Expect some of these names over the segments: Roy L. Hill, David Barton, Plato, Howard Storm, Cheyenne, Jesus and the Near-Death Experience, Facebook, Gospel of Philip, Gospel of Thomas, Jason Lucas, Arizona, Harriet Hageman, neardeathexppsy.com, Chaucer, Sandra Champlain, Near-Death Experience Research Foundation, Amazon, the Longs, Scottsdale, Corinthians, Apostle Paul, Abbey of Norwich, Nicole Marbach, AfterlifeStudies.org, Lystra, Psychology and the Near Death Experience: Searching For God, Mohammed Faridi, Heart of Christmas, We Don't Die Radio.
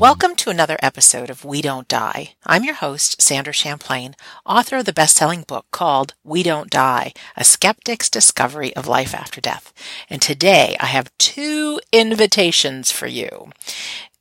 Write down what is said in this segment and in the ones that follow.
Welcome to another episode of We Don't Die. I'm your host, Sandra Champlain, author of the best-selling book called We Don't Die, A Skeptic's Discovery of Life After Death. And today I have two invitations for you.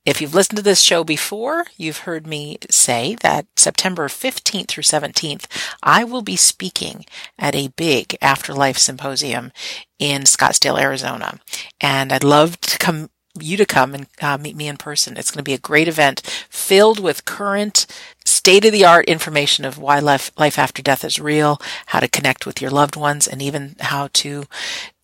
If you've listened to this show before, you've heard me say that September 15th through 17th, I will be speaking at a big afterlife symposium in Scottsdale, Arizona. And I'd love to come and meet me in person. It's going to be a great event filled with current state-of-the-art information of why life after death is real, how to connect with your loved ones, and even how to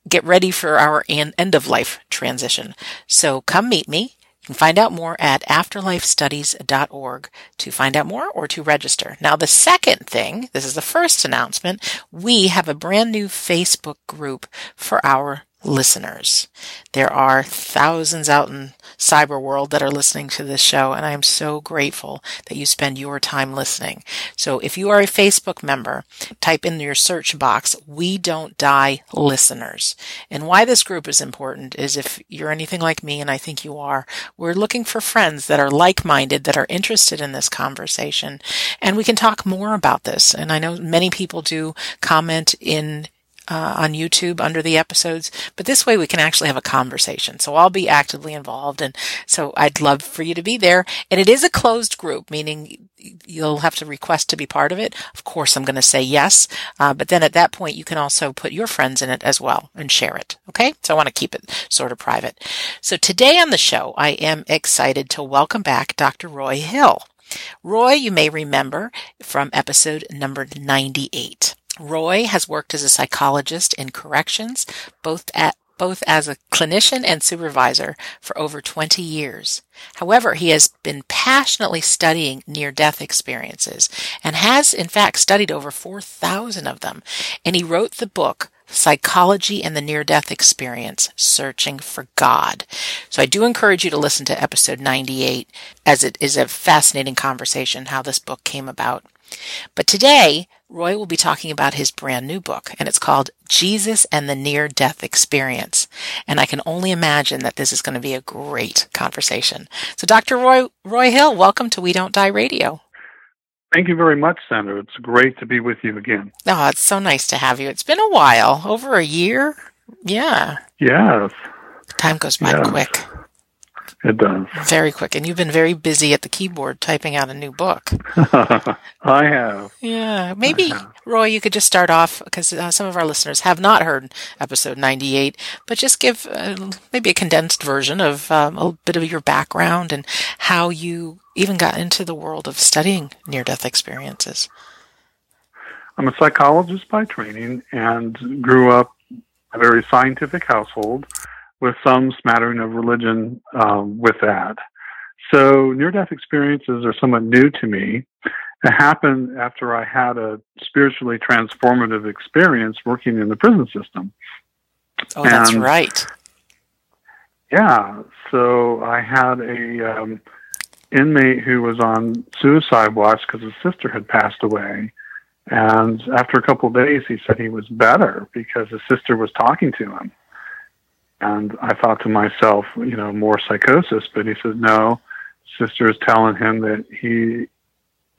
get ready for our end-of-life transition. So come meet me. You can find out more at AfterlifeStudies.org to find out more or to register. Now, the second thing, this is the first announcement, we have a brand new Facebook group for our listeners. There are thousands out in cyber world that are listening to this show, and I am so grateful that you spend your time listening. So if you are a Facebook member, type in your search box, We Don't Die Listeners. And why this group is important is if you're anything like me, and I think you are, we're looking for friends that are like-minded, that are interested in this conversation, and we can talk more about this. And I know many people do comment in on YouTube under the episodes, but this way we can actually have a conversation. So I'll be actively involved, and so I'd love for you to be there. And it is a closed group, meaning you'll have to request to be part of it. Of course, I'm going to say yes, but then at that point, you can also put your friends in it as well and share it, okay? So I want to keep it sort of private. So today on the show, I am excited to welcome back Dr. Roy Hill. Roy, you may remember from episode number 98. Roy has worked as a psychologist in corrections, both as a clinician and supervisor for over 20 years. However, he has been passionately studying near-death experiences and has, in fact, studied over 4,000 of them. And he wrote the book, Psychology and the Near-Death Experience: Searching for God. So I do encourage you to listen to episode 98, as it is a fascinating conversation how this book came about. But today, Roy will be talking about his brand new book, and it's called Jesus and the Near-Death Experience. And I can only imagine that this is going to be a great conversation. So Dr. Roy Hill, welcome to We Don't Die Radio. Thank you very much, Sandra. It's great to be with you again. Oh, it's so nice to have you. It's been a while, over a year. Yeah. Yes. Time goes by quick. It does. Very quick. And you've been very busy at the keyboard typing out a new book. I have. Yeah. Maybe, Roy, you could just start off, because some of our listeners have not heard episode 98, but just give maybe a condensed version of a bit of your background and how you even got into the world of studying near-death experiences. I'm a psychologist by training and grew up in a very scientific household, with some smattering of religion with that. So near-death experiences are somewhat new to me. It happened after I had a spiritually transformative experience working in the prison system. Oh, and that's right. Yeah, so I had a inmate who was on suicide watch because his sister had passed away. And after a couple of days, he said he was better because his sister was talking to him. And I thought to myself, you know, more psychosis. But he said, no, sister is telling him that he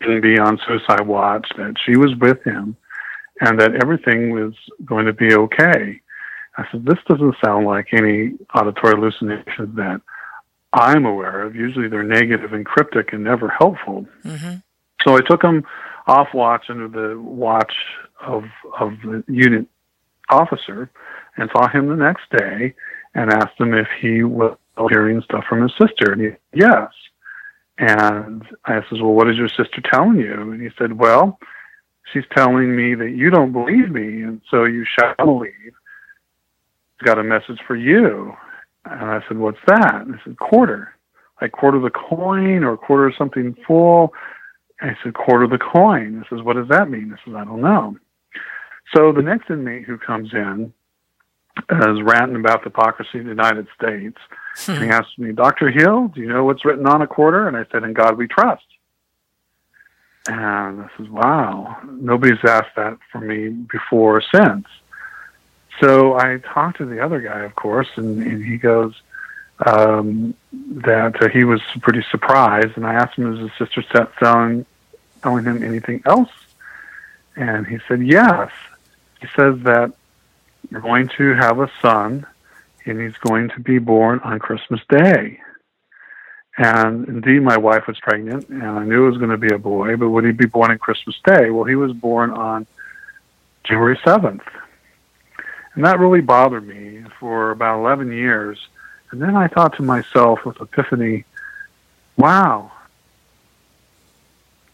can be on suicide watch, that she was with him, and that everything was going to be okay. I said, this doesn't sound like any auditory hallucination that I'm aware of. Usually they're negative and cryptic and never helpful. Mm-hmm. So I took him off watch under the watch of the unit officer, and saw him the next day and asked him if he was hearing stuff from his sister. And he said, yes. And I said, well, what is your sister telling you? And he said, well, she's telling me that you don't believe me, and so you shall believe. She's got a message for you. And I said, what's that? And I said, quarter. Like quarter the coin or quarter something full. And I said, quarter the coin. I said, what does that mean? I said, I don't know. So the next inmate who comes in is ranting about the hypocrisy of the United States. And he asked me, Dr. Hill, do you know what's written on a quarter? And I said, in God we trust. And I said, wow, nobody's asked that for me before or since. So I talked to the other guy, of course, and he goes, that he was pretty surprised. And I asked him, is his sister Seth telling him anything else? And he said, yes. He says that you're going to have a son, and he's going to be born on Christmas Day. And indeed, my wife was pregnant, and I knew it was going to be a boy, but would he be born on Christmas Day? Well, he was born on January 7th. And that really bothered me for about 11 years. And then I thought to myself with epiphany, wow,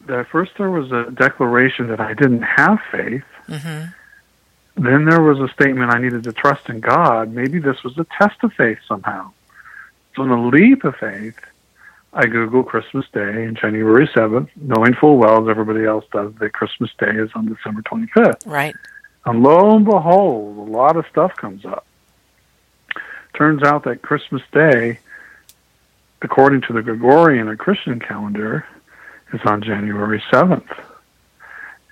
at first there was a declaration that I didn't have faith. Mm-hmm. Then there was a statement I needed to trust in God. Maybe this was a test of faith somehow. So in a leap of faith, I Googled Christmas Day and January 7th, knowing full well, as everybody else does, that Christmas Day is on December 25th. Right. And lo and behold, a lot of stuff comes up. Turns out that Christmas Day, according to the Gregorian or Christian calendar, is on January 7th.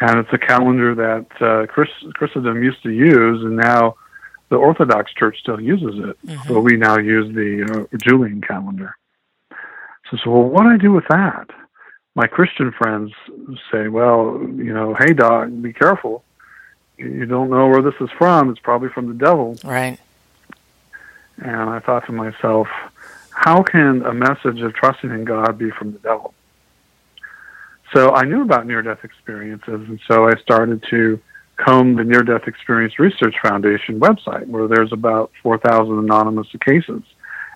And it's a calendar that Christendom used to use, and now the Orthodox Church still uses it. Mm-hmm. But we now use the Julian calendar. So I said, well, what do I do with that? My Christian friends say, well, you know, hey, Doc, be careful. You don't know where this is from. It's probably from the devil. Right. And I thought to myself, how can a message of trusting in God be from the devil? So I knew about near-death experiences, and so I started to comb the Near-Death Experience Research Foundation website, where there's about 4,000 anonymous cases.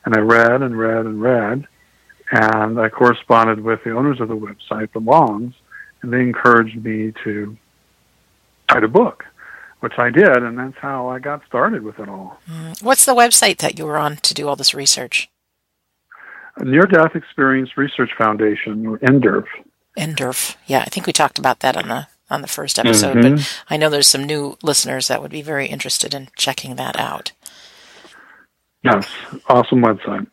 And I read and read and read, and I corresponded with the owners of the website, the Longs, and they encouraged me to write a book, which I did, and that's how I got started with it all. What's the website that you were on to do all this research? Near-Death Experience Research Foundation, or NDERF. NDERF. Yeah, I think we talked about that on the first episode, mm-hmm. but I know there's some new listeners that would be very interested in checking that out. Yes, awesome website.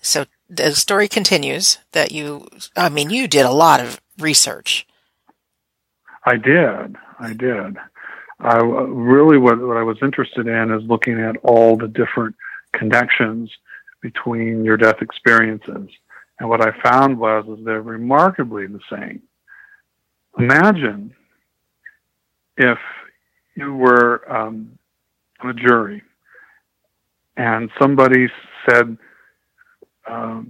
So the story continues that you did a lot of research. I did. I really, what I was interested in is looking at all the different connections between your death experiences. And what I found was they're remarkably the same. Imagine if you were on a jury and somebody said, I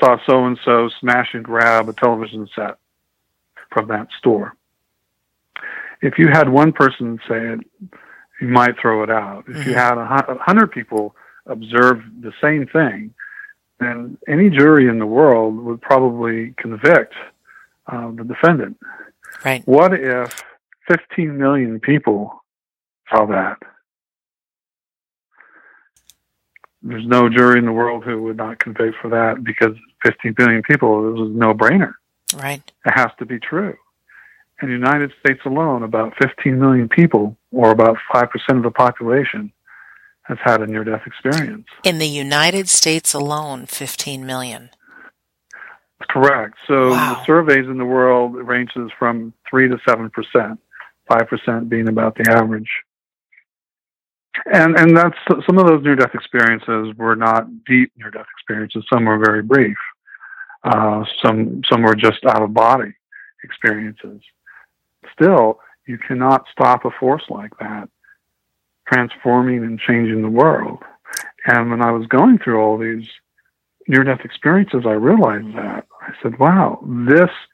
saw so-and-so smash and grab a television set from that store. If you had one person say it, you might throw it out. If you had 100 people observe the same thing, then any jury in the world would probably convict the defendant. Right. What if 15 million people saw that? There's no jury in the world who would not convict for that, because 15 million people, it was a no-brainer. Right. It has to be true. In the United States alone, about 15 million people, or about 5% of the population, has had a near-death experience. In the United States alone, 15 million. Correct. So The surveys in the world ranges from 3 to 7%, 5% being about the average. And that's some of those near-death experiences were not deep near-death experiences. Some were very brief. Some were just out-of-body experiences. Still, you cannot stop a force like that transforming and changing the world. And when I was going through all these near-death experiences, I realized that. I said, wow, there's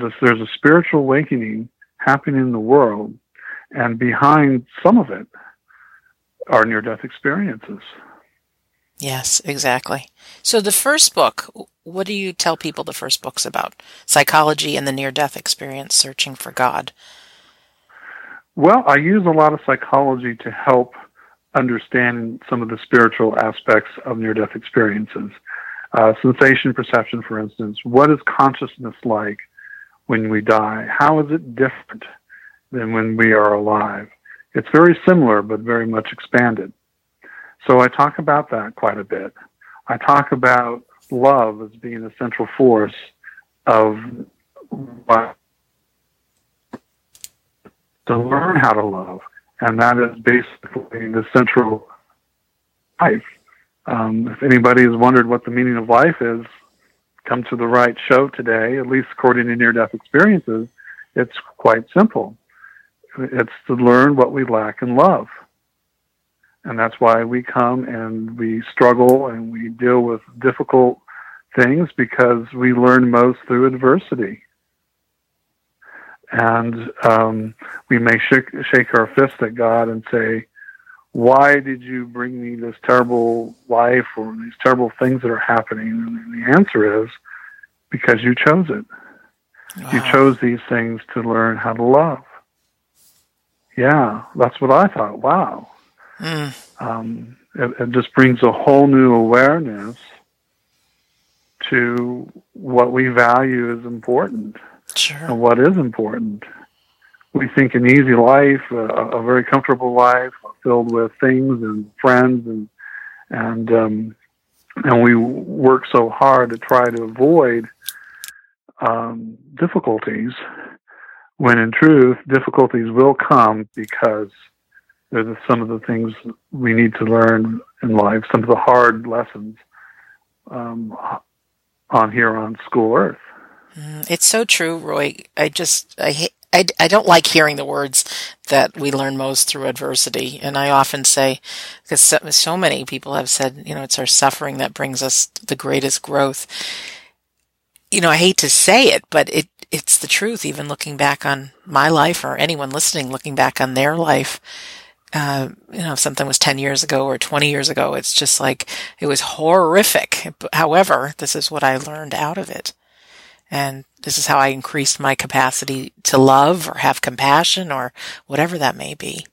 a spiritual awakening happening in the world, and behind some of it are near-death experiences. Yes, exactly. So the first book, what do you tell people the first book's about? Psychology and the Near-Death Experience, Searching for God. Well, I use a lot of psychology to help understand some of the spiritual aspects of near-death experiences. Sensation perception, for instance. What is consciousness like when we die? How is it different than when we are alive? It's very similar, but very much expanded. So I talk about that quite a bit. I talk about love as being a central force of what to learn how to love, and that is basically the central life. If anybody has wondered what the meaning of life is, come to the right show today, at least according to near-death experiences. It's quite simple. It's to learn what we lack in love. And that's why we come and we struggle and we deal with difficult things, because we learn most through adversity. And we may shake our fist at God and say, why did you bring me this terrible life or these terrible things that are happening? And the answer is, because you chose it. Wow. You chose these things to learn how to love. Yeah, that's what I thought. Wow. Mm. It just brings a whole new awareness to what we value is important. Sure. And what is important. We think an easy life, a very comfortable life, filled with things and friends, and we work so hard to try to avoid difficulties, when in truth, difficulties will come because there's some of the things we need to learn in life, some of the hard lessons on here on school earth. It's so true, Roy. I don't like hearing the words that we learn most through adversity. And I often say, because so many people have said, it's our suffering that brings us the greatest growth. I hate to say it, but it's the truth. Even looking back on my life, or anyone listening looking back on their life, if something was 10 years ago or 20 years ago, it's just like, it was horrific. However, this is what I learned out of it. And this is how I increased my capacity to love or have compassion or whatever that may be.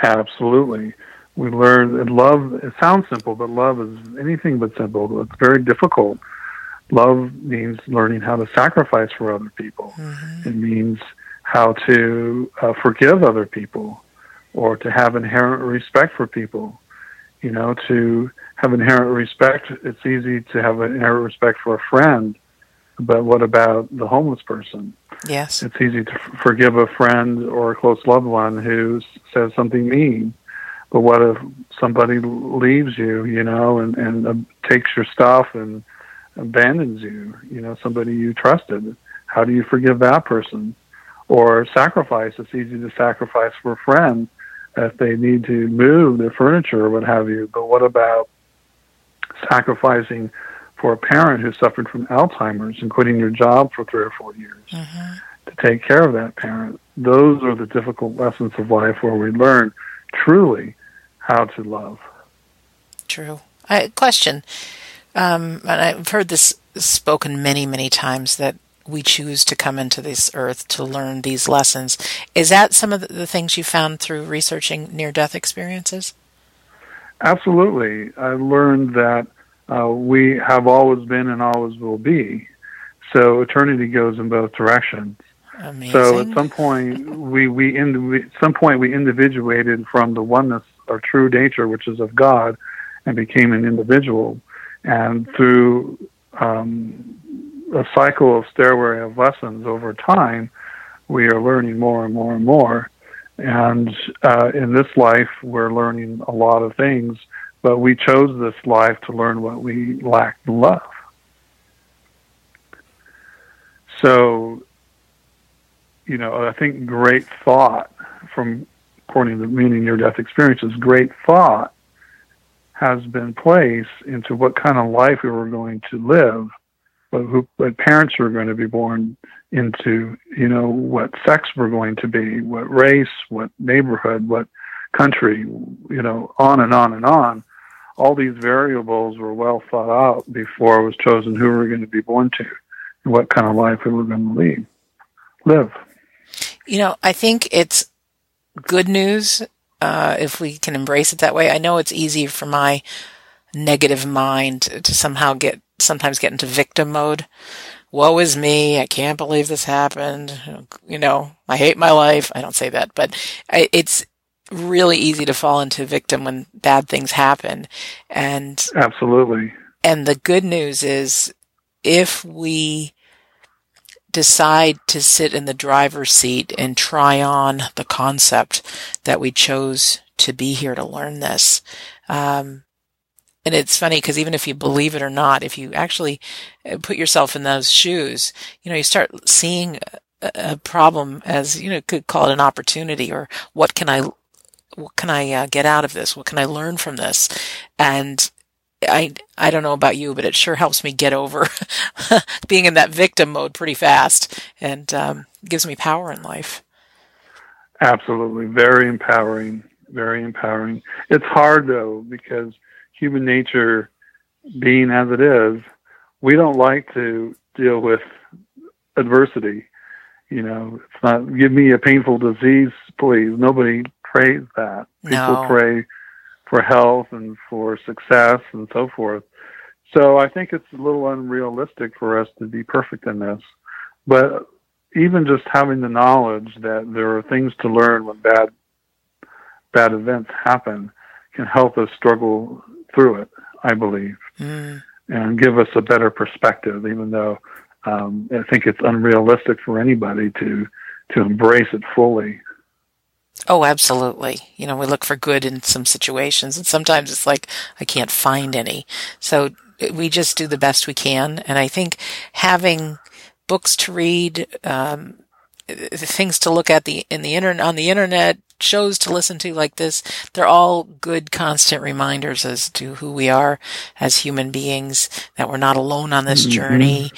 Absolutely. We learn that love, it sounds simple, but love is anything but simple. It's very difficult. Love means learning how to sacrifice for other people. Mm-hmm. It means how to forgive other people, or to have inherent respect for people. To have inherent respect, it's easy to have inherent respect for a friend. But what about the homeless person? Yes. It's easy to forgive a friend or a close loved one who says something mean. But what if somebody leaves you, and takes your stuff and abandons you, somebody you trusted? How do you forgive that person? Or sacrifice. It's easy to sacrifice for a friend if they need to move their furniture or what have you. But what about sacrificing for a parent who suffered from Alzheimer's and quitting your job for 3 or 4 years to take care of that parent? Those are the difficult lessons of life, where we learn truly how to love. True. Question. And I've heard this spoken many, many times, that we choose to come into this earth to learn these lessons. Is that some of the things you found through researching near-death experiences? Absolutely. I learned that we have always been and always will be. So eternity goes in both directions. Amazing. So at some point we individuated from the oneness, our true nature, which is of God, and became an individual. And through a cycle of stairway of lessons over time, we are learning more and more and more. And in this life, we're learning a lot of things. But we chose this life to learn what we lacked in love. So, I think great thought, according to the meaning of near-death experiences, great thought has been placed into what kind of life we were going to live, what parents were going to be born into, what sex we're going to be, what race, what neighborhood, what country, on and on and on. All these variables were well thought out before it was chosen who we were going to be born to and what kind of life we were going to live. I think it's good news if we can embrace it that way. I know it's easy for my negative mind to somehow sometimes get into victim mode. Woe is me, I can't believe this happened, I hate my life. I don't say that, but it's really easy to fall into victim when bad things happen. And absolutely. And the good news is, if we decide to sit in the driver's seat and try on the concept that we chose to be here to learn this. And it's funny because even if you believe it or not, if you actually put yourself in those shoes, you know, you start seeing a problem as, you know, could call it an opportunity, or what can I get out of this? What can I learn from this? And I don't know about you, but it sure helps me get over being in that victim mode pretty fast, and gives me power in life. Absolutely. Very empowering. Very empowering. It's hard, though, because human nature being as it is, we don't like to deal with adversity. You know, it's not, give me a painful disease, please. Nobody prays that. People pray for health and for success and so forth. So I think it's a little unrealistic for us to be perfect in this. But even just having the knowledge that there are things to learn when bad events happen can help us struggle through it, I believe, and give us a better perspective, even though I think it's unrealistic for anybody to embrace it fully. Oh, absolutely. You know, we look for good in some situations, and sometimes it's like, I can't find any. So we just do the best we can. And I think having books to read, things to look at on the internet, shows to listen to like this, they're all good constant reminders as to who we are as human beings, that we're not alone on this journey,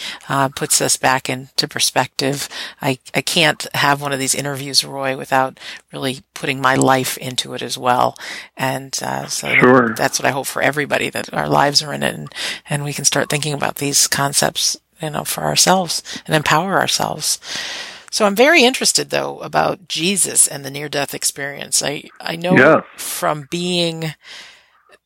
puts us back into perspective. I can't have one of these interviews, Roy, without really putting my life into it as well. And so that's what I hope for everybody, that our lives are in it, and we can start thinking about these concepts, you know, for ourselves and empower ourselves. So I'm very interested, though, about Jesus and the near-death experience. I know from being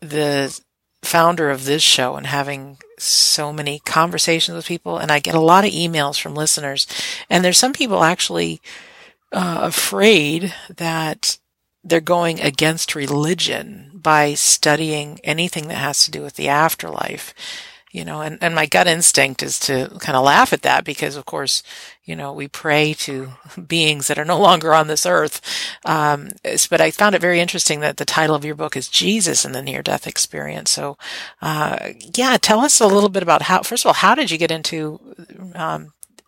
the founder of this show and having so many conversations with people, and I get a lot of emails from listeners, and there's some people actually afraid that they're going against religion by studying anything that has to do with the afterlife. You know, and my gut instinct is to kind of laugh at that because, of course, you know, we pray to beings that are no longer on this earth. But I found it very interesting that the title of your book is Jesus and the Near-Death Experience. So, tell us a little bit about how, first of all, how did you get into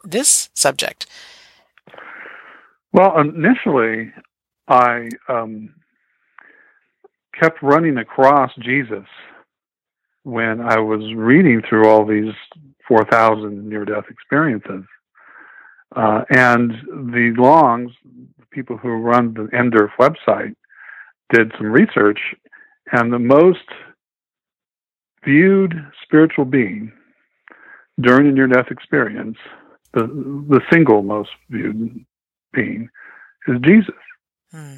this subject? Well, initially, I kept running across Jesus when I was reading through all these 4,000 near-death experiences. And the Longs, the people who run the NDERF website, did some research, and the most viewed spiritual being during a near-death experience, the single most viewed being, is Jesus.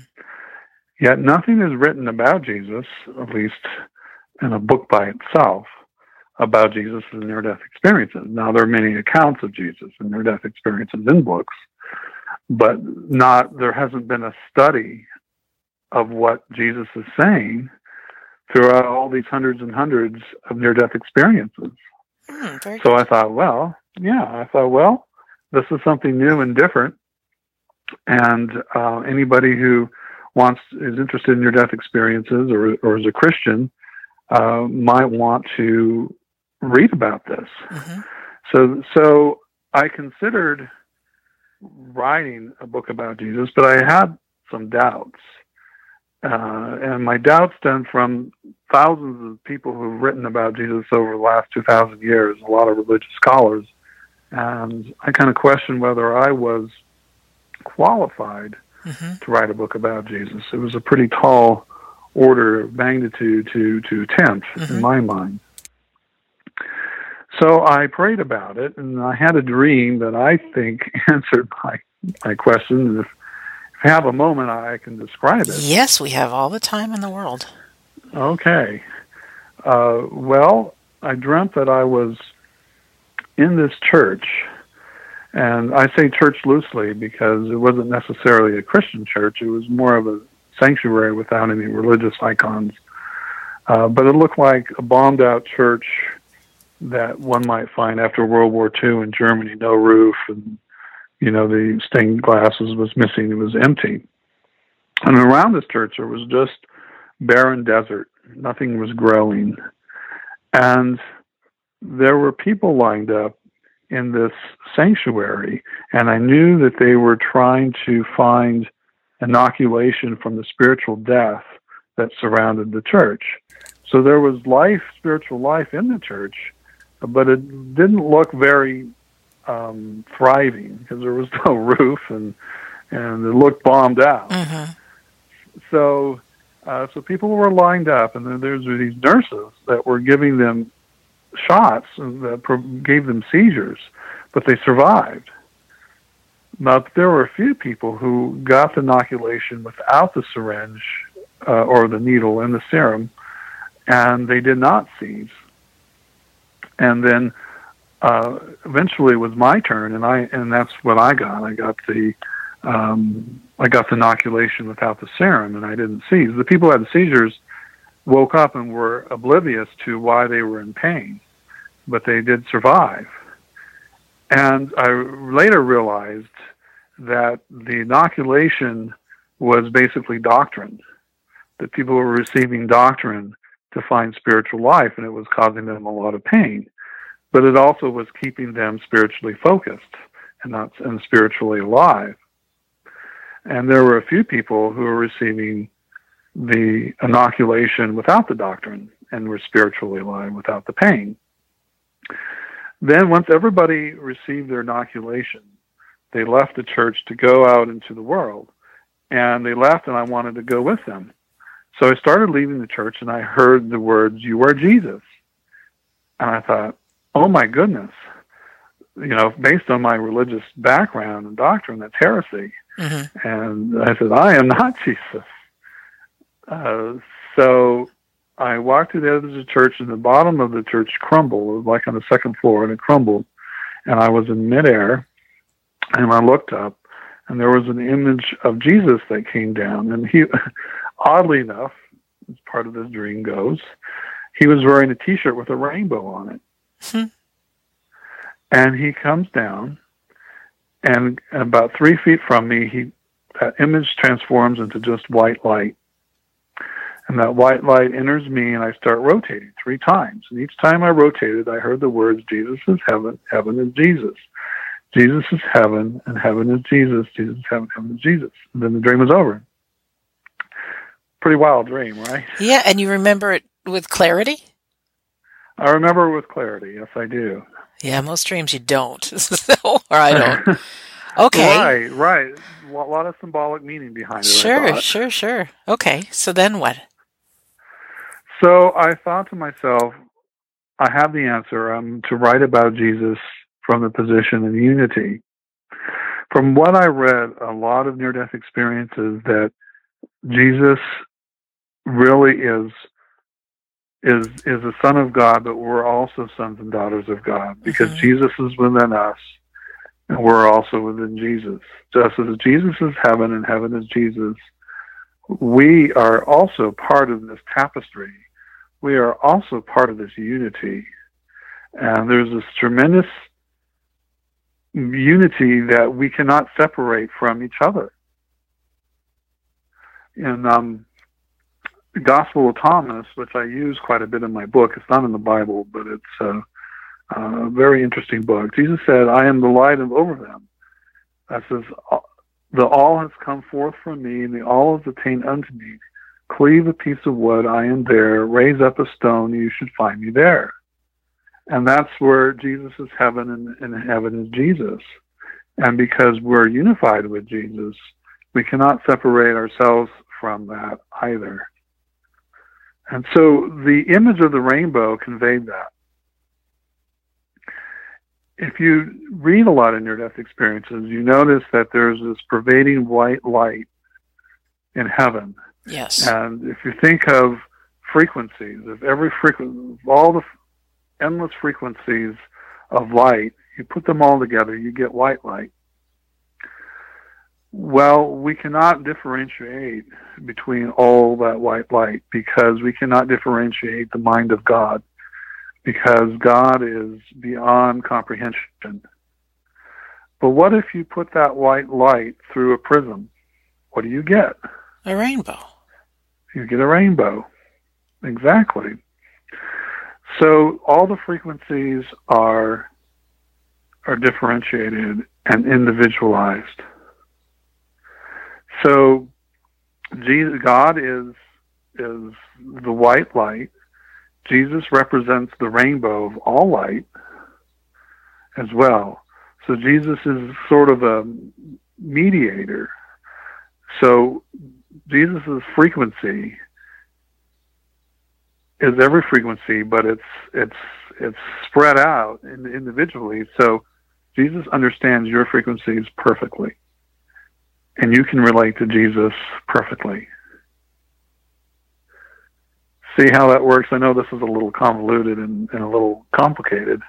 Yet nothing is written about Jesus, at least in a book by itself, about Jesus and near-death experiences. Now, there are many accounts of Jesus and near-death experiences in books, but there hasn't been a study of what Jesus is saying throughout all these hundreds and hundreds of near-death experiences. So I thought, well, this is something new and different, and anybody who is interested in near-death experiences or is a Christian might want to read about this. So I considered writing a book about Jesus, but I had some doubts. And my doubts stem from thousands of people who've written about Jesus over the last 2,000 years, a lot of religious scholars. And I kind of questioned whether I was qualified to write a book about Jesus. It was a pretty tall order of magnitude to attempt, in my mind. So I prayed about it, and I had a dream that I think answered my question. And if you have a moment, I can describe it. Yes, we have all the time in the world. Okay. Well, I dreamt that I was in this church, and I say church loosely because it wasn't necessarily a Christian church. It was more of a sanctuary without any religious icons. But it looked like a bombed-out church that one might find after World War II in Germany, no roof, and, you know, the stained glass was missing. It was empty. And around this church, there was just barren desert. Nothing was growing. And there were people lined up in this sanctuary, and I knew that they were trying to find inoculation from the spiritual death that surrounded the church. So there was life, spiritual life in the church, but it didn't look very thriving because there was no roof and it looked bombed out. Mm-hmm. So people were lined up, and then there's these nurses that were giving them shots that gave them seizures, but they survived. Now, there were a few people who got the inoculation without the syringe or the needle in the serum, and they did not seize. And then eventually it was my turn, and that's what I got. I got the inoculation without the serum, and I didn't seize. The people who had the seizures woke up and were oblivious to why they were in pain, but they did survive. And I later realized that the inoculation was basically doctrine, that people were receiving doctrine to find spiritual life, and it was causing them a lot of pain. But it also was keeping them spiritually focused and spiritually alive. And there were a few people who were receiving the inoculation without the doctrine and were spiritually alive without the pain. Then once everybody received their inoculation, they left the church to go out into the world, and they left, and I wanted to go with them. So I started leaving the church, and I heard the words, "You are Jesus." And I thought, oh my goodness, based on my religious background and doctrine, that's heresy. Mm-hmm. And I said, I am not Jesus. So I walked to the edge of the church, and the bottom of the church crumbled. It was like on the second floor, and it crumbled. And I was in midair, and I looked up, and there was an image of Jesus that came down. And he, oddly enough, as part of this dream goes, he was wearing a T-shirt with a rainbow on it. Hmm. And he comes down, and about 3 feet from me, that image transforms into just white light. And that white light enters me, and I start rotating 3 times. And each time I rotated, I heard the words, Jesus is heaven, heaven is Jesus. Jesus is heaven, and heaven is Jesus. Jesus is heaven, heaven is Jesus. And then the dream was over. Pretty wild dream, right? Yeah, and you remember it with clarity? I remember it with clarity, yes, I do. Yeah, most dreams you don't, or I don't. Okay. Right. A lot of symbolic meaning behind it. Sure. Okay, so then what? So I thought to myself, I have the answer. I'm to write about Jesus from the position of unity. From what I read, a lot of near-death experiences that Jesus really is the Son of God, but we're also sons and daughters of God, because mm-hmm. Jesus is within us, and we're also within Jesus. Just as Jesus is heaven and heaven is Jesus, we are also part of this tapestry. We are also part of this unity. And there's this tremendous unity that we cannot separate from each other. And the Gospel of Thomas, which I use quite a bit in my book, it's not in the Bible, but it's a very interesting book. Jesus said, I am the light over them. That says, the all has come forth from me, and the all is attained unto me. Cleave a piece of wood, I am there. Raise up a stone, you should find me there. And that's where Jesus is heaven, and heaven is Jesus. And because we're unified with Jesus, we cannot separate ourselves from that either. And so the image of the rainbow conveyed that. If you read a lot of near-death experiences, you notice that there's this pervading white light in heaven. Yes. And if you think of frequencies, all the endless frequencies of light, you put them all together, you get white light. Well, we cannot differentiate between all that white light, because we cannot differentiate the mind of God, because God is beyond comprehension. But what if you put that white light through a prism? What do you get? A rainbow. you get a rainbow. Exactly. So all the frequencies are differentiated and individualized. So Jesus, God is the white light. Jesus represents the rainbow of all light as well. So Jesus is sort of a mediator. So Jesus' frequency is every frequency, but it's spread out individually. So Jesus understands your frequencies perfectly, and you can relate to Jesus perfectly. See how that works? I know this is a little convoluted and a little complicated,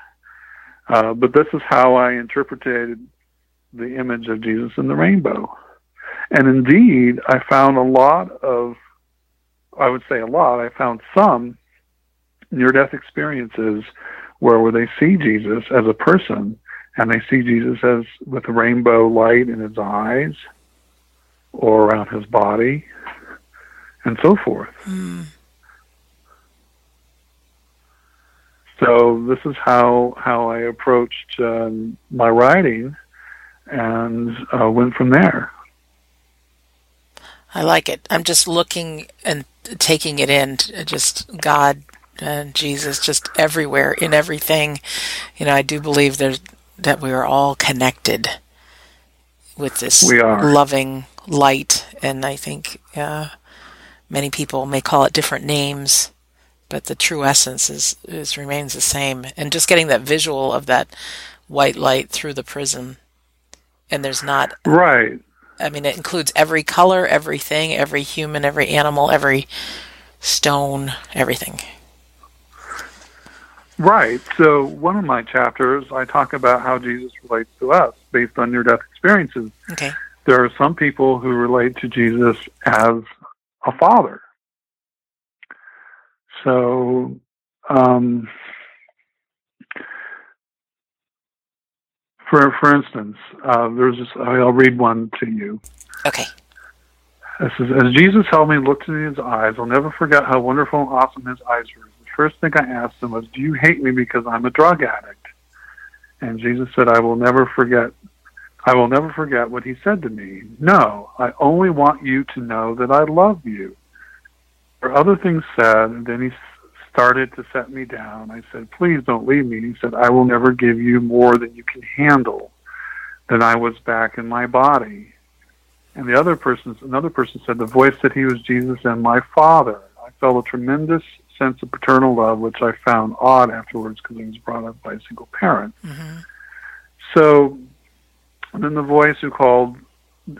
but this is how I interpreted the image of Jesus in the rainbow. And indeed, I found some near-death experiences where they see Jesus as a person, and they see Jesus as with a rainbow light in his eyes or around his body and so forth. Mm. So this is how I approached my writing and went from there. I like it. I'm just looking and taking it in, just God and Jesus, just everywhere, in everything. You know, I do believe that we are all connected with this loving light. And I think many people may call it different names, but the true essence is remains the same. And just getting that visual of that white light through the prism, and there's not... Right. I mean, it includes every color, everything, every human, every animal, every stone, everything. Right. So one of my chapters, I talk about how Jesus relates to us based on near-death experiences. Okay. There are some people who relate to Jesus as a father. So For instance, I'll read one to you. Okay. This is, as Jesus held me and looked in his eyes, I'll never forget how wonderful and awesome his eyes were. The first thing I asked him was, "Do you hate me because I'm a drug addict?" And Jesus said, I will never forget what he said to me. "No, I only want you to know that I love you." There were other things said, and then he started to set me down. I said, "Please don't leave me." He said, "I will never give you more than you can handle." Then I was back in my body. And another person said, the voice said he was Jesus and my father. I felt a tremendous sense of paternal love, which I found odd afterwards because I was brought up by a single parent. Mm-hmm. So then the voice who called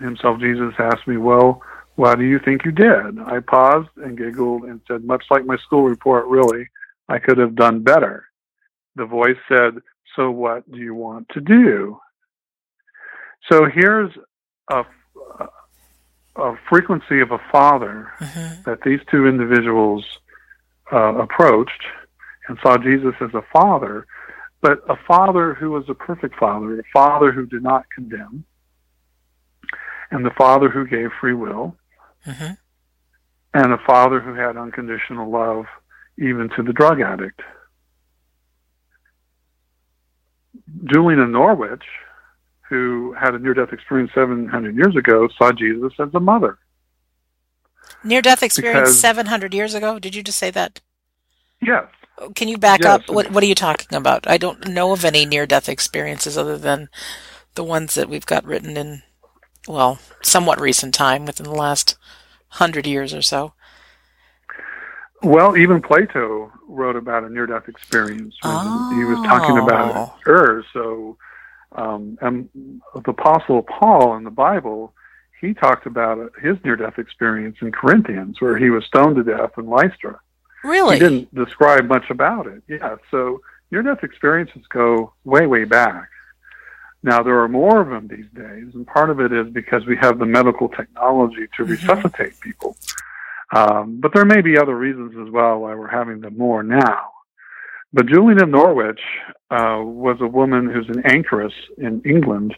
himself Jesus asked me, "Well, why do you think you did?" I paused and giggled and said, "Much like my school report, really, I could have done better." The voice said, "So what do you want to do?" So here's a frequency of a father that these two individuals approached and saw Jesus as a father, but a father who was a perfect father, a father who did not condemn, and the father who gave free will, and a father who had unconditional love even to the drug addict. Julian of Norwich, who had a near-death experience 700 years ago, saw Jesus as a mother. Near-death experience 700 years ago? Did you just say that? Yes. Can you back up? What are you talking about? I don't know of any near-death experiences other than the ones that we've got written in, well, somewhat recent time, within the last 100 years or so. Well, even Plato wrote about a near-death experience when he was talking about her. So, and the Apostle Paul in the Bible, he talked about his near-death experience in Corinthians, where he was stoned to death in Lystra. Really? He didn't describe much about it. Yeah, so near-death experiences go way, way back. Now, there are more of them these days, and part of it is because we have the medical technology to resuscitate people. But there may be other reasons as well why we're having them more now. But Julian of Norwich was a woman who's an anchoress in England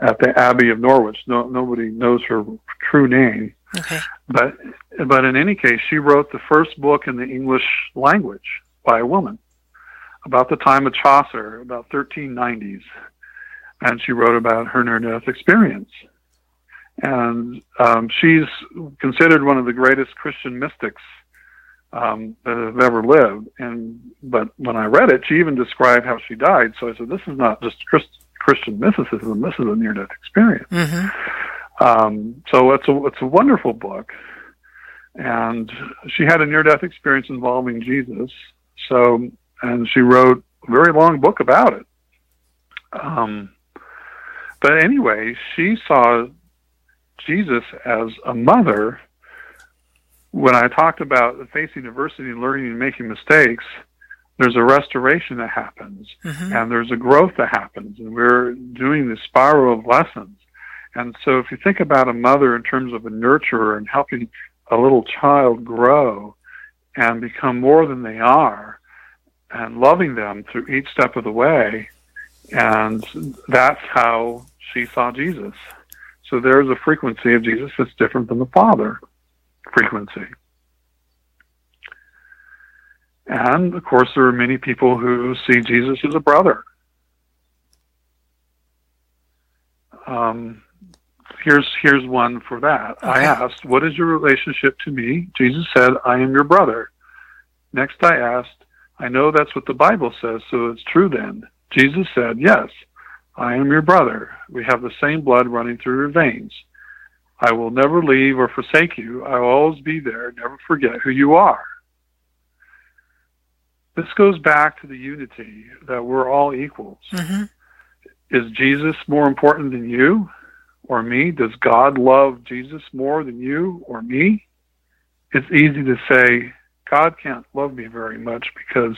at the Abbey of Norwich. No, nobody knows her true name. Okay. But in any case, she wrote the first book in the English language by a woman about the time of Chaucer, about 1390s. And she wrote about her near-death experience. And she's considered one of the greatest Christian mystics that have ever lived. But when I read it, she even described how she died. So I said, this is not just Christian mysticism, this is a near-death experience. Mm-hmm. So it's a wonderful book. And she had a near-death experience involving Jesus. So, and she wrote a very long book about it. But anyway, she saw Jesus as a mother. When I talked about facing adversity and learning and making mistakes, there's a restoration that happens, mm-hmm. and there's a growth that happens, and we're doing this spiral of lessons. And so if you think about a mother in terms of a nurturer and helping a little child grow and become more than they are, and loving them through each step of the way, and that's how she saw Jesus. So there's a frequency of Jesus that's different than the Father frequency. And, of course, there are many people who see Jesus as a brother. Here's one for that. Okay. I asked, what is your relationship to me? Jesus said, I am your brother. Next I asked, I know that's what the Bible says, so it's true then. Jesus said, yes, I am your brother. We have the same blood running through your veins. I will never leave or forsake you. I will always be there. Never forget who you are. This goes back to the unity that we're all equals. Mm-hmm. Is Jesus more important than you or me? Does God love Jesus more than you or me? It's easy to say, God can't love me very much because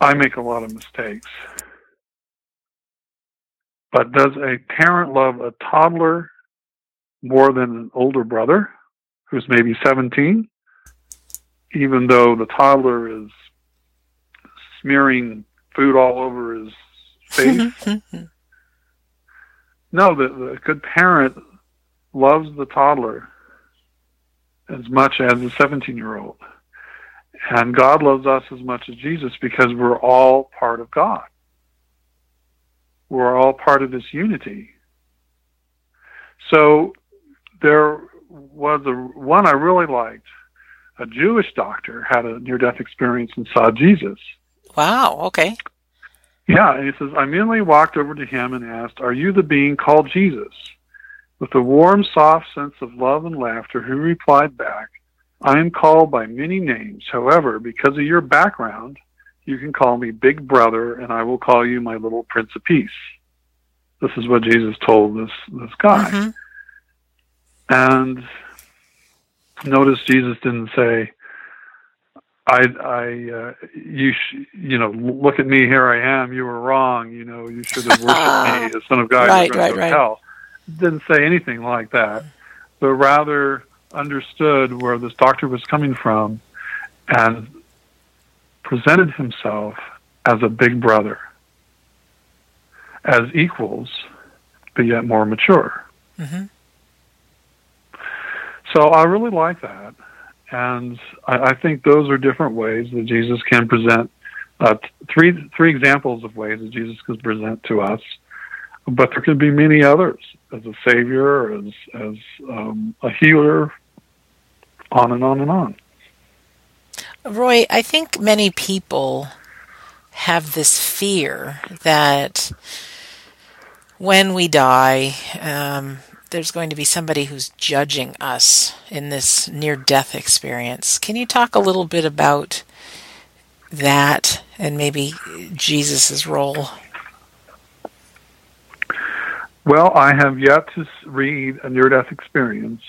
I make a lot of mistakes. But does a parent love a toddler more than an older brother who's maybe 17, even though the toddler is smearing food all over his face? No, the good parent loves the toddler as much as the 17-year-old. And God loves us as much as Jesus because we're all part of God. We're all part of this unity. So there was one I really liked. A Jewish doctor had a near-death experience and saw Jesus. Wow, okay. Yeah, and he says, I immediately walked over to him and asked, are you the being called Jesus? With a warm, soft sense of love and laughter, he replied back, I am called by many names. However, because of your background, you can call me Big Brother, and I will call you my little Prince of Peace. This is what Jesus told this guy. Mm-hmm. And notice Jesus didn't say, look at me, here I am, you were wrong, you know, you should have worshipped me, the Son of God, right, you're going to hell. Didn't say anything like that, but rather understood where this doctor was coming from and presented himself as a big brother, as equals, but yet more mature. Mm-hmm. So I really like that. And I think those are different ways that Jesus can present, three examples of ways that Jesus can present to us. But there could be many others, as a savior, as a healer, on and on and on. Roy, I think many people have this fear that when we die, there's going to be somebody who's judging us in this near-death experience. Can you talk a little bit about that and maybe Jesus' role? Well, I have yet to read a near-death experience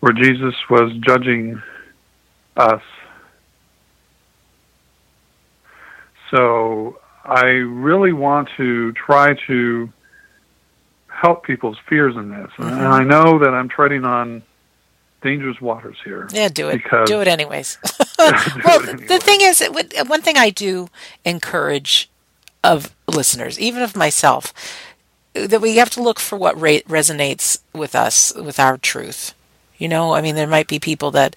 where Jesus was judging us. So I really want to try to help people's fears in this. Mm-hmm. And I know that I'm treading on dangerous waters here. Yeah, do it. Do it anyways. The thing is, one thing I do encourage of listeners, even of myself, that we have to look for what resonates with us, with our truth. You know, I mean, there might be people that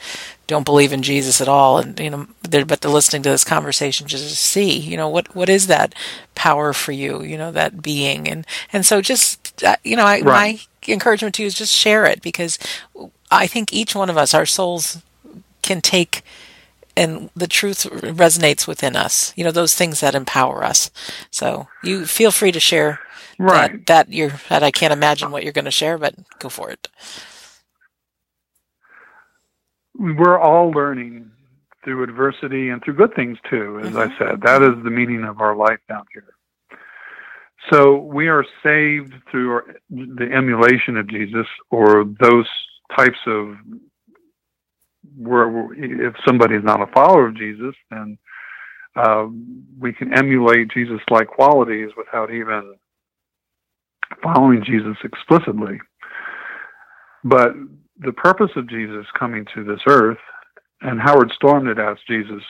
don't believe in Jesus at all, and you know, but they're listening to this conversation just to see, you know, what is that power for you? You know, that being, and so just you know, my encouragement to you is just share it, because I think each one of us, our souls can take. And the truth resonates within us. You know, those things that empower us. So you feel free to share that I can't imagine what you're going to share, but go for it. We're all learning through adversity and through good things too, as I said. That is the meaning of our life down here. So we are saved through the emulation of Jesus, or those types of where if somebody's not a follower of Jesus, then we can emulate Jesus-like qualities without even following Jesus explicitly. But the purpose of Jesus coming to this earth, and Howard Storm had asked Jesus,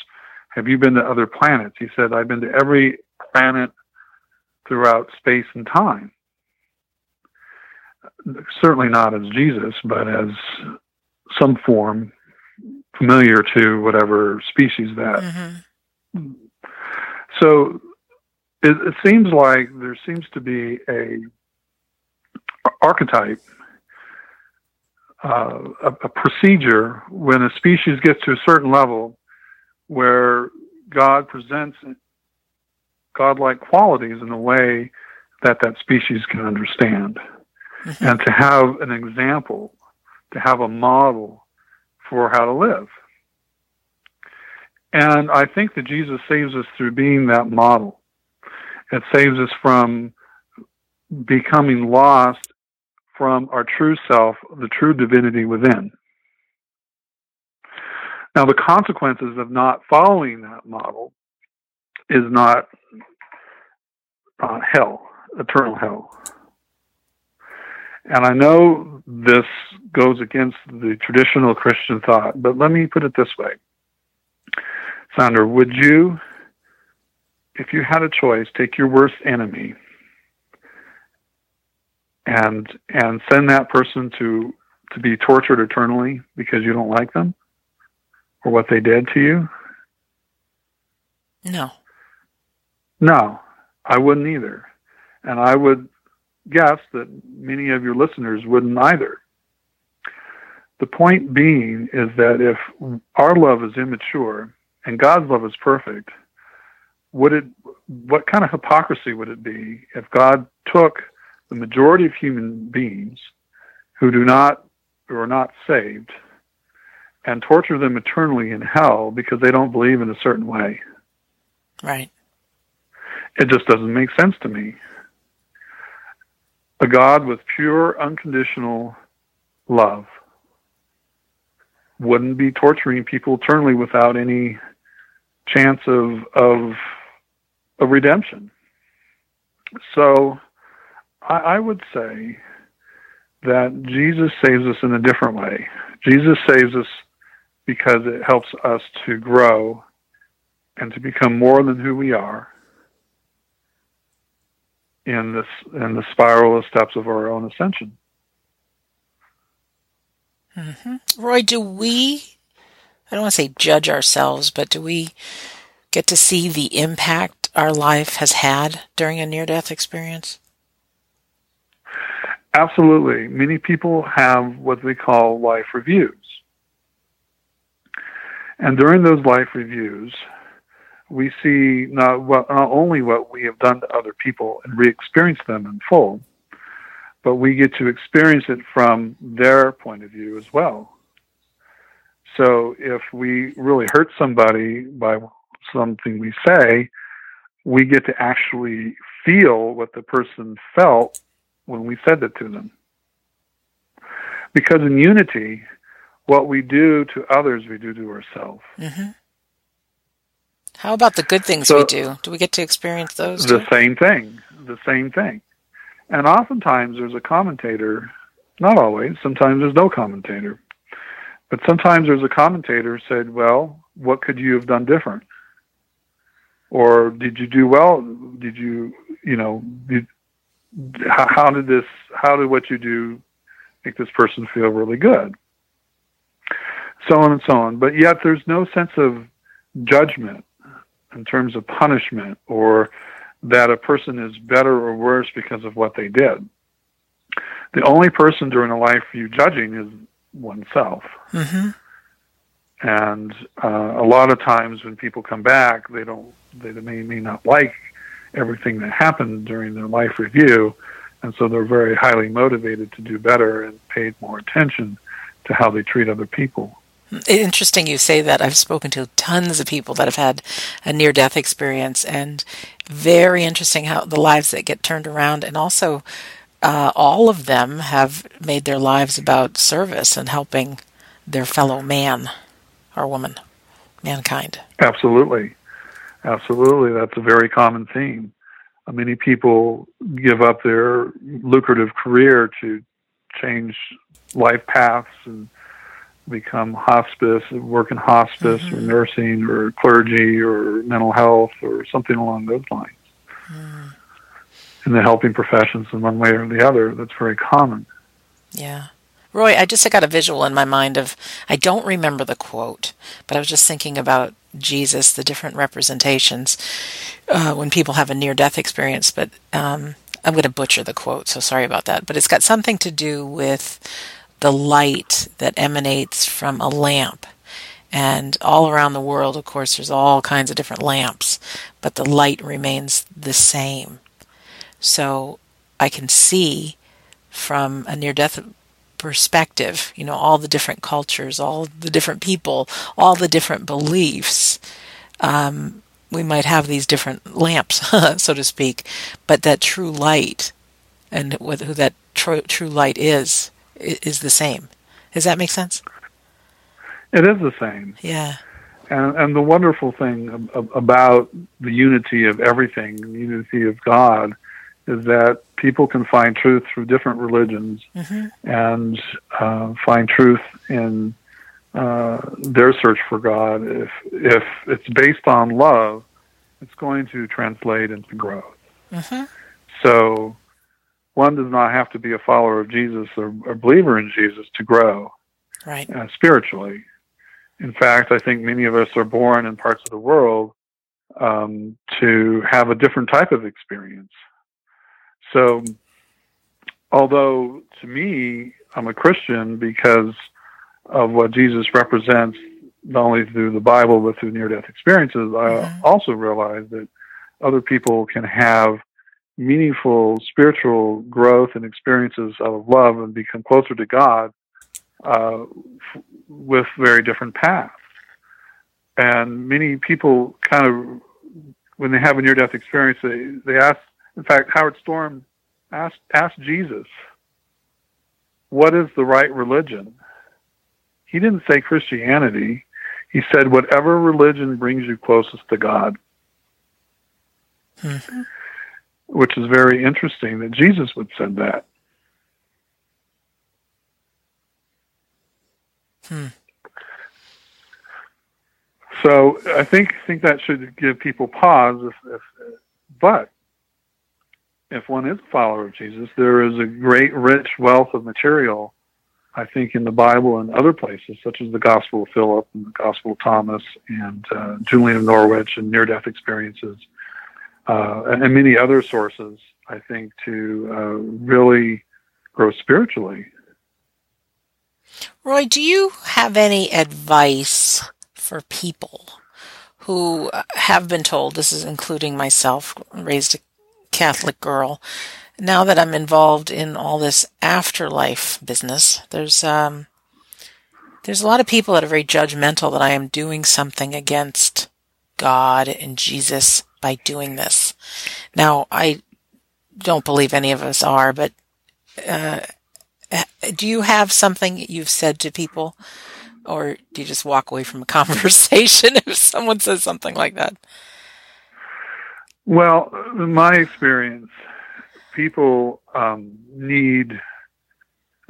have you been to other planets? He said, I've been to every planet throughout space and time. Certainly not as Jesus, but as some form familiar to whatever species that. So it seems like there seems to be a archetype, a procedure when a species gets to a certain level where God presents godlike qualities in a way that that species can understand. And to have an example, to have a model for how to live. And I think that Jesus saves us through being that model. It saves us from becoming lost from our true self, the true divinity within. Now, the consequences of not following that model is not hell, eternal hell. And I know this goes against the traditional Christian thought, but let me put it this way. Sandra, would you, if you had a choice, take your worst enemy and send that person to be tortured eternally because you don't like them or what they did to you? No. No, I wouldn't either. And I would guess that many of your listeners wouldn't either. The point being is that if our love is immature and God's love is perfect, what kind of hypocrisy would it be if God took the majority of human beings who are not saved and torture them eternally in hell because they don't believe in a certain way? Right. It just doesn't make sense to me. A God with pure, unconditional love wouldn't be torturing people eternally without any chance of redemption. So I would say that Jesus saves us in a different way. Jesus saves us because it helps us to grow and to become more than who we are in the spiral of steps of our own ascension. Roy, do we, I don't want to say judge ourselves, but do we get to see the impact our life has had during a near-death experience? Absolutely. Many people have what we call life reviews. And during those life reviews, we see not only what we have done to other people and re-experience them in full, but we get to experience it from their point of view as well. So if we really hurt somebody by something we say, we get to actually feel what the person felt when we said it to them. Because in unity, what we do to others, we do to ourselves. How about the good things we do? Do we get to experience those too? The same thing. And oftentimes there's a commentator, not always, sometimes there's no commentator, but sometimes there's a commentator said, well, what could you have done different? Or did you do well? Did you, you know, how did what you do make this person feel really good? so on and so on. But yet there's no sense of judgment in terms of punishment, or that a person is better or worse because of what they did. The only person during a life you judging is oneself. Mm-hmm. And a lot of times when people come back, they may not like everything that happened during their life review, and so they're very highly motivated to do better and paid more attention to how they treat other people. Interesting you say that. I've spoken to tons of people that have had a near-death experience, and very interesting how the lives that get turned around, and also all of them have made their lives about service and helping their fellow man or woman, mankind. Absolutely. Absolutely. That's a very common theme. Many people give up their lucrative career to change life paths and become hospice, work in hospice, mm-hmm. or nursing or clergy or mental health or something along those lines. Mm. In the helping professions in one way or the other, that's very common. Yeah. Roy, I got a visual in my mind of, I don't remember the quote, but I was just thinking about Jesus, the different representations when people have a near-death experience. But I'm going to butcher the quote, so sorry about that. But it's got something to do with the light that emanates from a lamp. And all around the world, of course, there's all kinds of different lamps, but the light remains the same. So I can see from a near-death perspective, all the different cultures, all the different people, all the different beliefs. We might have these different lamps, so to speak, but that true light and who that true light is the same. Does that make sense? It is the same. Yeah. And the wonderful thing about the unity of everything, the unity of God, is that people can find truth through different religions, mm-hmm. and find truth in their search for God. If it's based on love, it's going to translate into growth. Mm-hmm. So one does not have to be a follower of Jesus or a believer in Jesus to grow, right? Spiritually. In fact, I think many of us are born in parts of the world to have a different type of experience. So, although to me, I'm a Christian because of what Jesus represents, not only through the Bible, but through near-death experiences, I also realize that other people can have meaningful spiritual growth and experiences of love and become closer to God with very different paths. And many people kind of, when they have a near-death experience, they ask, in fact, Howard Storm asked Jesus, what is the right religion? He didn't say Christianity. He said, whatever religion brings you closest to God. Mm-hmm. Which is very interesting that Jesus would said that. Hmm. So I think that should give people pause. If one is a follower of Jesus, there is a great, rich wealth of material, I think, in the Bible and other places, such as the Gospel of Philip and the Gospel of Thomas and Julian of Norwich and near-death experiences, and many other sources, I think, to really grow spiritually. Roy, do you have any advice for people who have been told, this is including myself, raised a Catholic girl. Now that I'm involved in all this afterlife business, there's a lot of people that are very judgmental that I am doing something against God and Jesus by doing this. Now, I don't believe any of us are, but do you have something you've said to people, or do you just walk away from a conversation if someone says something like that? Well, in my experience, people need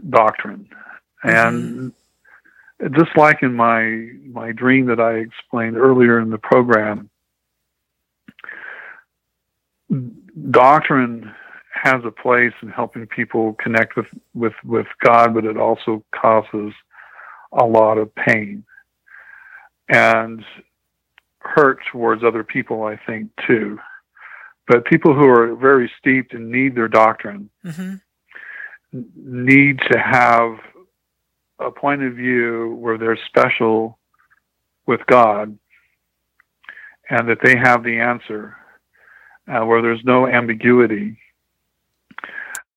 doctrine. And just like in my dream that I explained earlier in the program, doctrine has a place in helping people connect with God, but it also causes a lot of pain and hurt towards other people, I think, too. But people who are very steeped and need their doctrine mm-hmm. need to have a point of view where they're special with God and that they have the answer, where there's no ambiguity.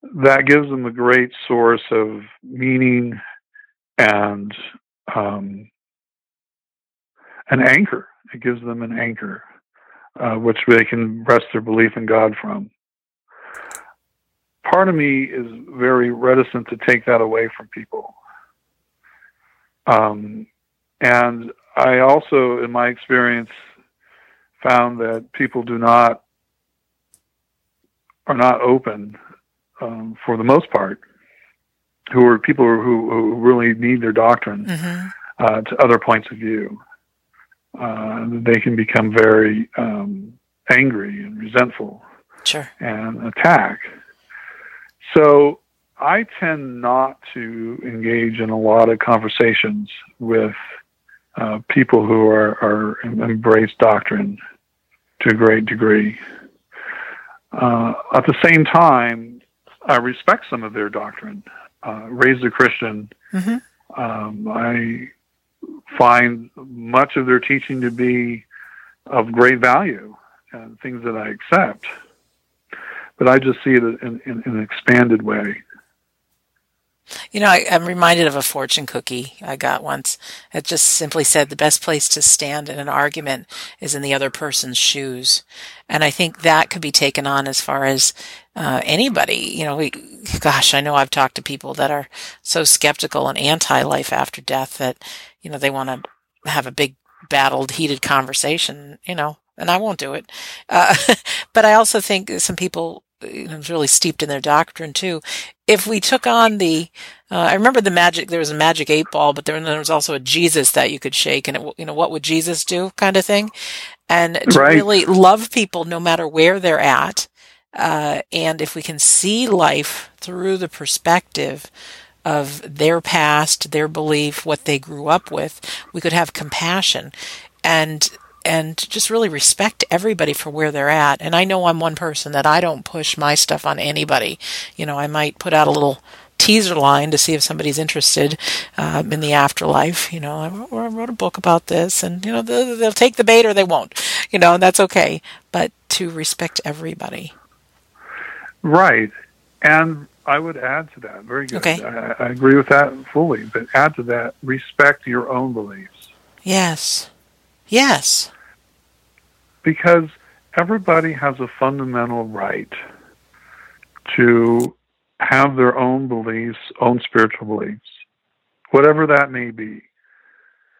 That gives them a great source of meaning and an anchor. It gives them an anchor, which they can rest their belief in God from. Part of me is very reticent to take that away from people. And I also, in my experience, found that people are not open, for the most part, who are people who really need their doctrine mm-hmm. To other points of view. They can become very angry and resentful sure. and attack. So I tend not to engage in a lot of conversations with people who are embrace doctrine to a great degree. At the same time, I respect some of their doctrine. Raised a Christian, mm-hmm. I find much of their teaching to be of great value and things that I accept. But I just see it in an expanded way. You know, I'm reminded of a fortune cookie I got once. It just simply said, the best place to stand in an argument is in the other person's shoes. And I think that could be taken on as far as anybody. You know, I know I've talked to people that are so skeptical and anti-life after death that, you know, they want to have a big, battled, heated conversation, you know, and I won't do it. But I also think some people, you know, really steeped in their doctrine too. If we took on the, I remember there was a magic 8-ball, but there was also a Jesus that you could shake, and it, you know, what would Jesus do kind of thing, and to right. really love people no matter where they're at, and if we can see life through the perspective of their past, their belief, what they grew up with, we could have compassion and just really respect everybody for where they're at. And I know I'm one person that I don't push my stuff on anybody. You know, I might put out a little teaser line to see if somebody's interested in the afterlife. You know, I wrote a book about this, and, you know, they'll take the bait or they won't. You know, and that's okay. But to respect everybody. Right. And I would add to that. Very good. Okay. I agree with that fully. But add to that, respect your own beliefs. Yes. Yes. Because everybody has a fundamental right to have their own beliefs, own spiritual beliefs, whatever that may be.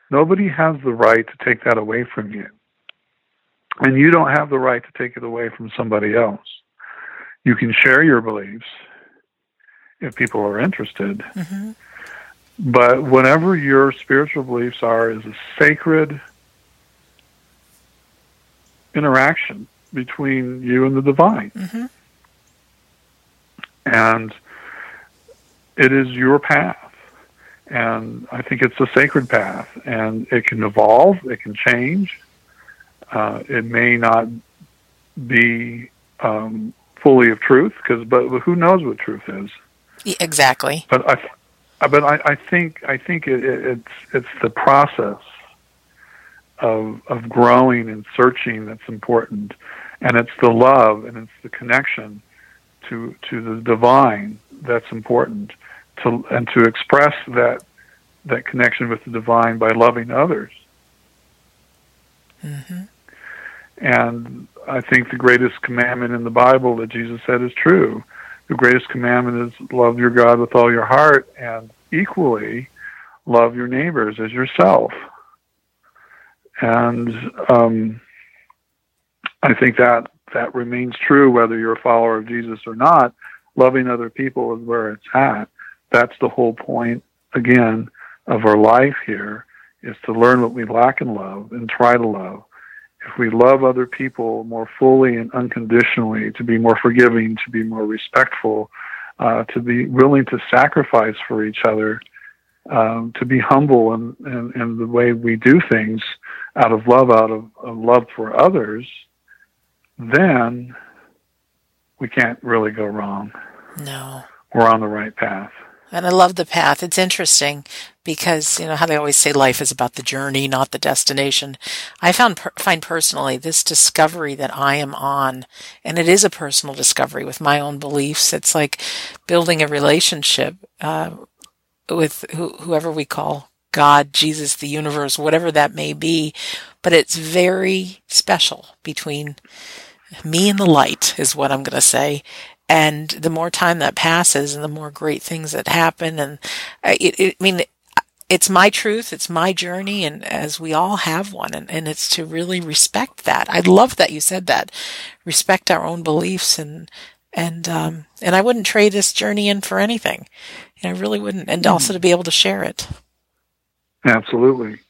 Nobody has the right to take that away from you. And you don't have the right to take it away from somebody else. You can share your beliefs if people are interested. Mm-hmm. But whatever your spiritual beliefs are is a sacred interaction between you and the divine. Mm-hmm. And it is your path. And I think it's a sacred path. And it can evolve. It can change. It may not be fully of truth, but who knows what truth is? Yeah, exactly. But I think it's the process of growing and searching that's important, and it's the love and it's the connection to the divine that's important, to express that connection with the divine by loving others. Mm-hmm. And I think the greatest commandment in the Bible that Jesus said is true. The greatest commandment is love your God with all your heart, and equally love your neighbors as yourself. And I think that remains true whether you're a follower of Jesus or not. Loving other people is where it's at. That's the whole point, again, of our life here, is to learn what we lack in love and try to love. If we love other people more fully and unconditionally, to be more forgiving, to be more respectful, to be willing to sacrifice for each other, to be humble in the way we do things out of love for others, then we can't really go wrong. No. We're on the right path. And I love the path. It's interesting because, you know, how they always say life is about the journey, not the destination. I find personally this discovery that I am on, and it is a personal discovery with my own beliefs. It's like building a relationship with whoever we call God, Jesus, the universe, whatever that may be. But it's very special between me and the light is what I'm going to say. And the more time that passes and the more great things that happen. And I mean, it's my truth. It's my journey. And as we all have one, and it's to really respect that. I love that you said that. Respect our own beliefs. And I wouldn't trade this journey in for anything. I really wouldn't. And also to be able to share it. Absolutely.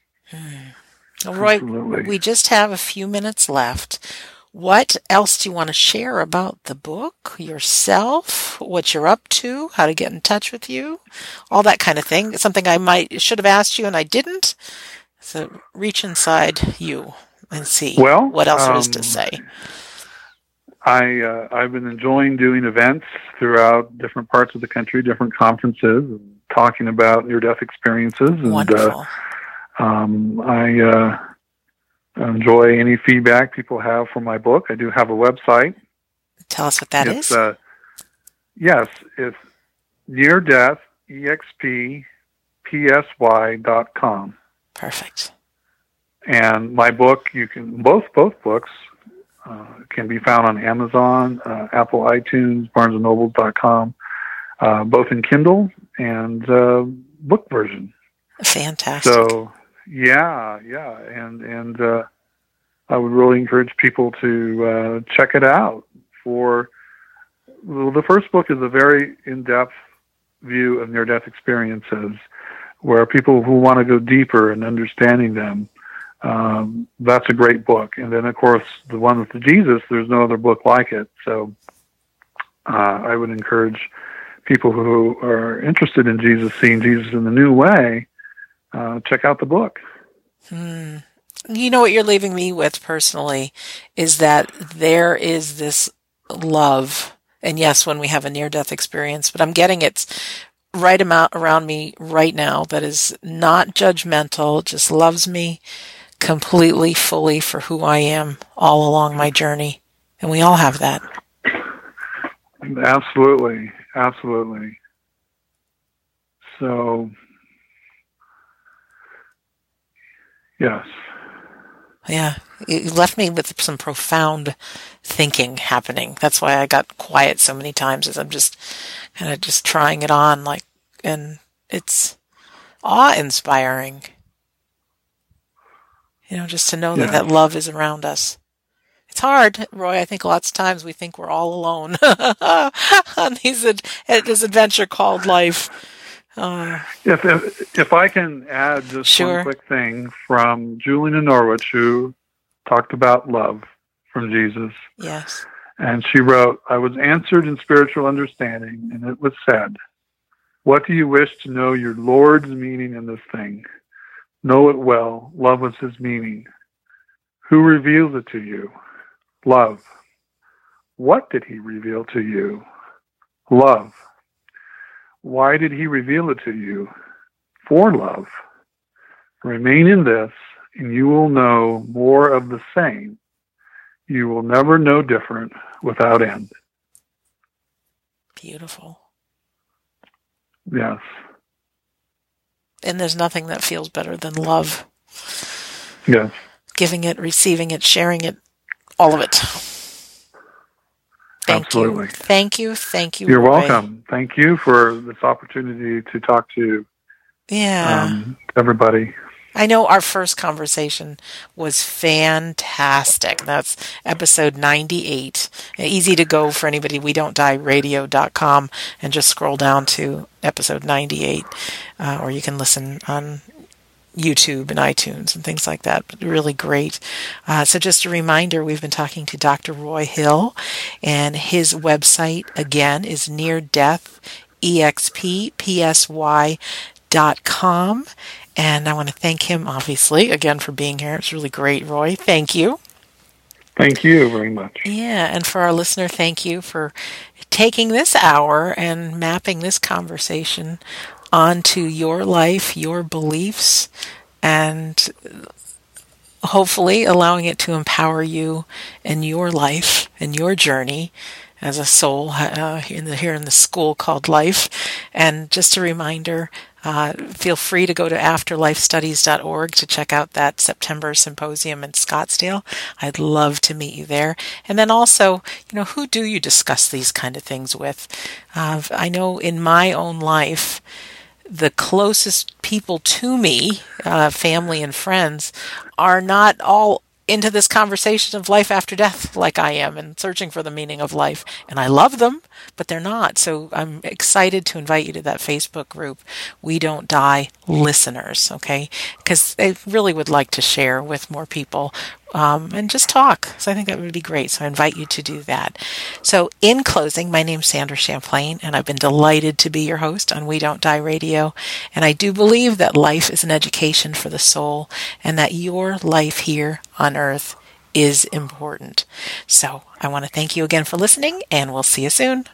Well, Roy, absolutely. We just have a few minutes left. What else do you want to share about the book, yourself, what you're up to, how to get in touch with you, all that kind of thing? It's something I should have asked you and I didn't. So reach inside you and see what else there is to say. I've been enjoying doing events throughout different parts of the country, different conferences, and talking about near-death experiences. And, wonderful. I enjoy any feedback people have for my book. I do have a website. Tell us what that is. Yes, it's neardeathexppsy.com. Perfect. And my book, you can both books can be found on Amazon, Apple, iTunes, BarnesandNoble.com, both in Kindle and book version. Fantastic. So. Yeah, and I would really encourage people to check it out. The first book is a very in-depth view of near-death experiences, where people who want to go deeper in understanding them, that's a great book. And then, of course, the one with Jesus, there's no other book like it. So I would encourage people who are interested in Jesus, seeing Jesus in the new way, check out the book. You know what you're leaving me with personally is that there is this love. And yes, when we have a near-death experience, but I'm getting it's right amount around me right now that is not judgmental, just loves me completely, fully for who I am all along my journey. And we all have that. Absolutely. Absolutely. So... yes. Yeah. You left me with some profound thinking happening. That's why I got quiet so many times as I'm just kind of just trying it on. And it's awe-inspiring, you know, just to know that love is around us. It's hard, Roy. I think lots of times we think we're all alone on this adventure called life. If I can add just one quick thing from Julian of Norwich, who talked about love from Jesus. Yes. And she wrote, "I was answered in spiritual understanding, and it was said, 'What do you wish to know your Lord's meaning in this thing? Know it well. Love is his meaning. Who reveals it to you? Love. What did he reveal to you? Love. Why did he reveal it to you? For love. Remain in this, and you will know more of the same. You will never know different without end.'" Beautiful. Yes. And there's nothing that feels better than love. Yes. Giving it, receiving it, sharing it, all of it. Absolutely. Thank you. You're welcome. Thank you for this opportunity to talk to everybody. I know our first conversation was fantastic. That's episode 98. Easy to go for anybody. We Don't Die Radio.com and just scroll down to episode 98, or you can listen on YouTube and iTunes and things like that, but really great. So just a reminder, we've been talking to Dr. Roy Hill, and his website, again, is neardeathexppsy.com. neardeathexppsy.com. And I want to thank him, obviously, again for being here. It's really great, Roy. Thank you. Thank you very much. Yeah, and for our listener, thank you for taking this hour and mapping this conversation onto your life, your beliefs, and hopefully allowing it to empower you in your life and your journey as a soul here in the school called life. And just a reminder, feel free to go to AfterlifeStudies.org to check out that September symposium in Scottsdale. I'd love to meet you there. And then also, who do you discuss these kind of things with? I know in my own life, the closest people to me, family and friends, are not all into this conversation of life after death like I am and searching for the meaning of life. And I love them, but they're not. So I'm excited to invite you to that Facebook group, We Don't Die Listeners, okay? Because I really would like to share with more people and just talk. So I think that would be great. So I invite you to do that. So in closing, my name's Sandra Champlain, and I've been delighted to be your host on We Don't Die Radio. And I do believe that life is an education for the soul and that your life here on earth is important. So I want to thank you again for listening, and we'll see you soon.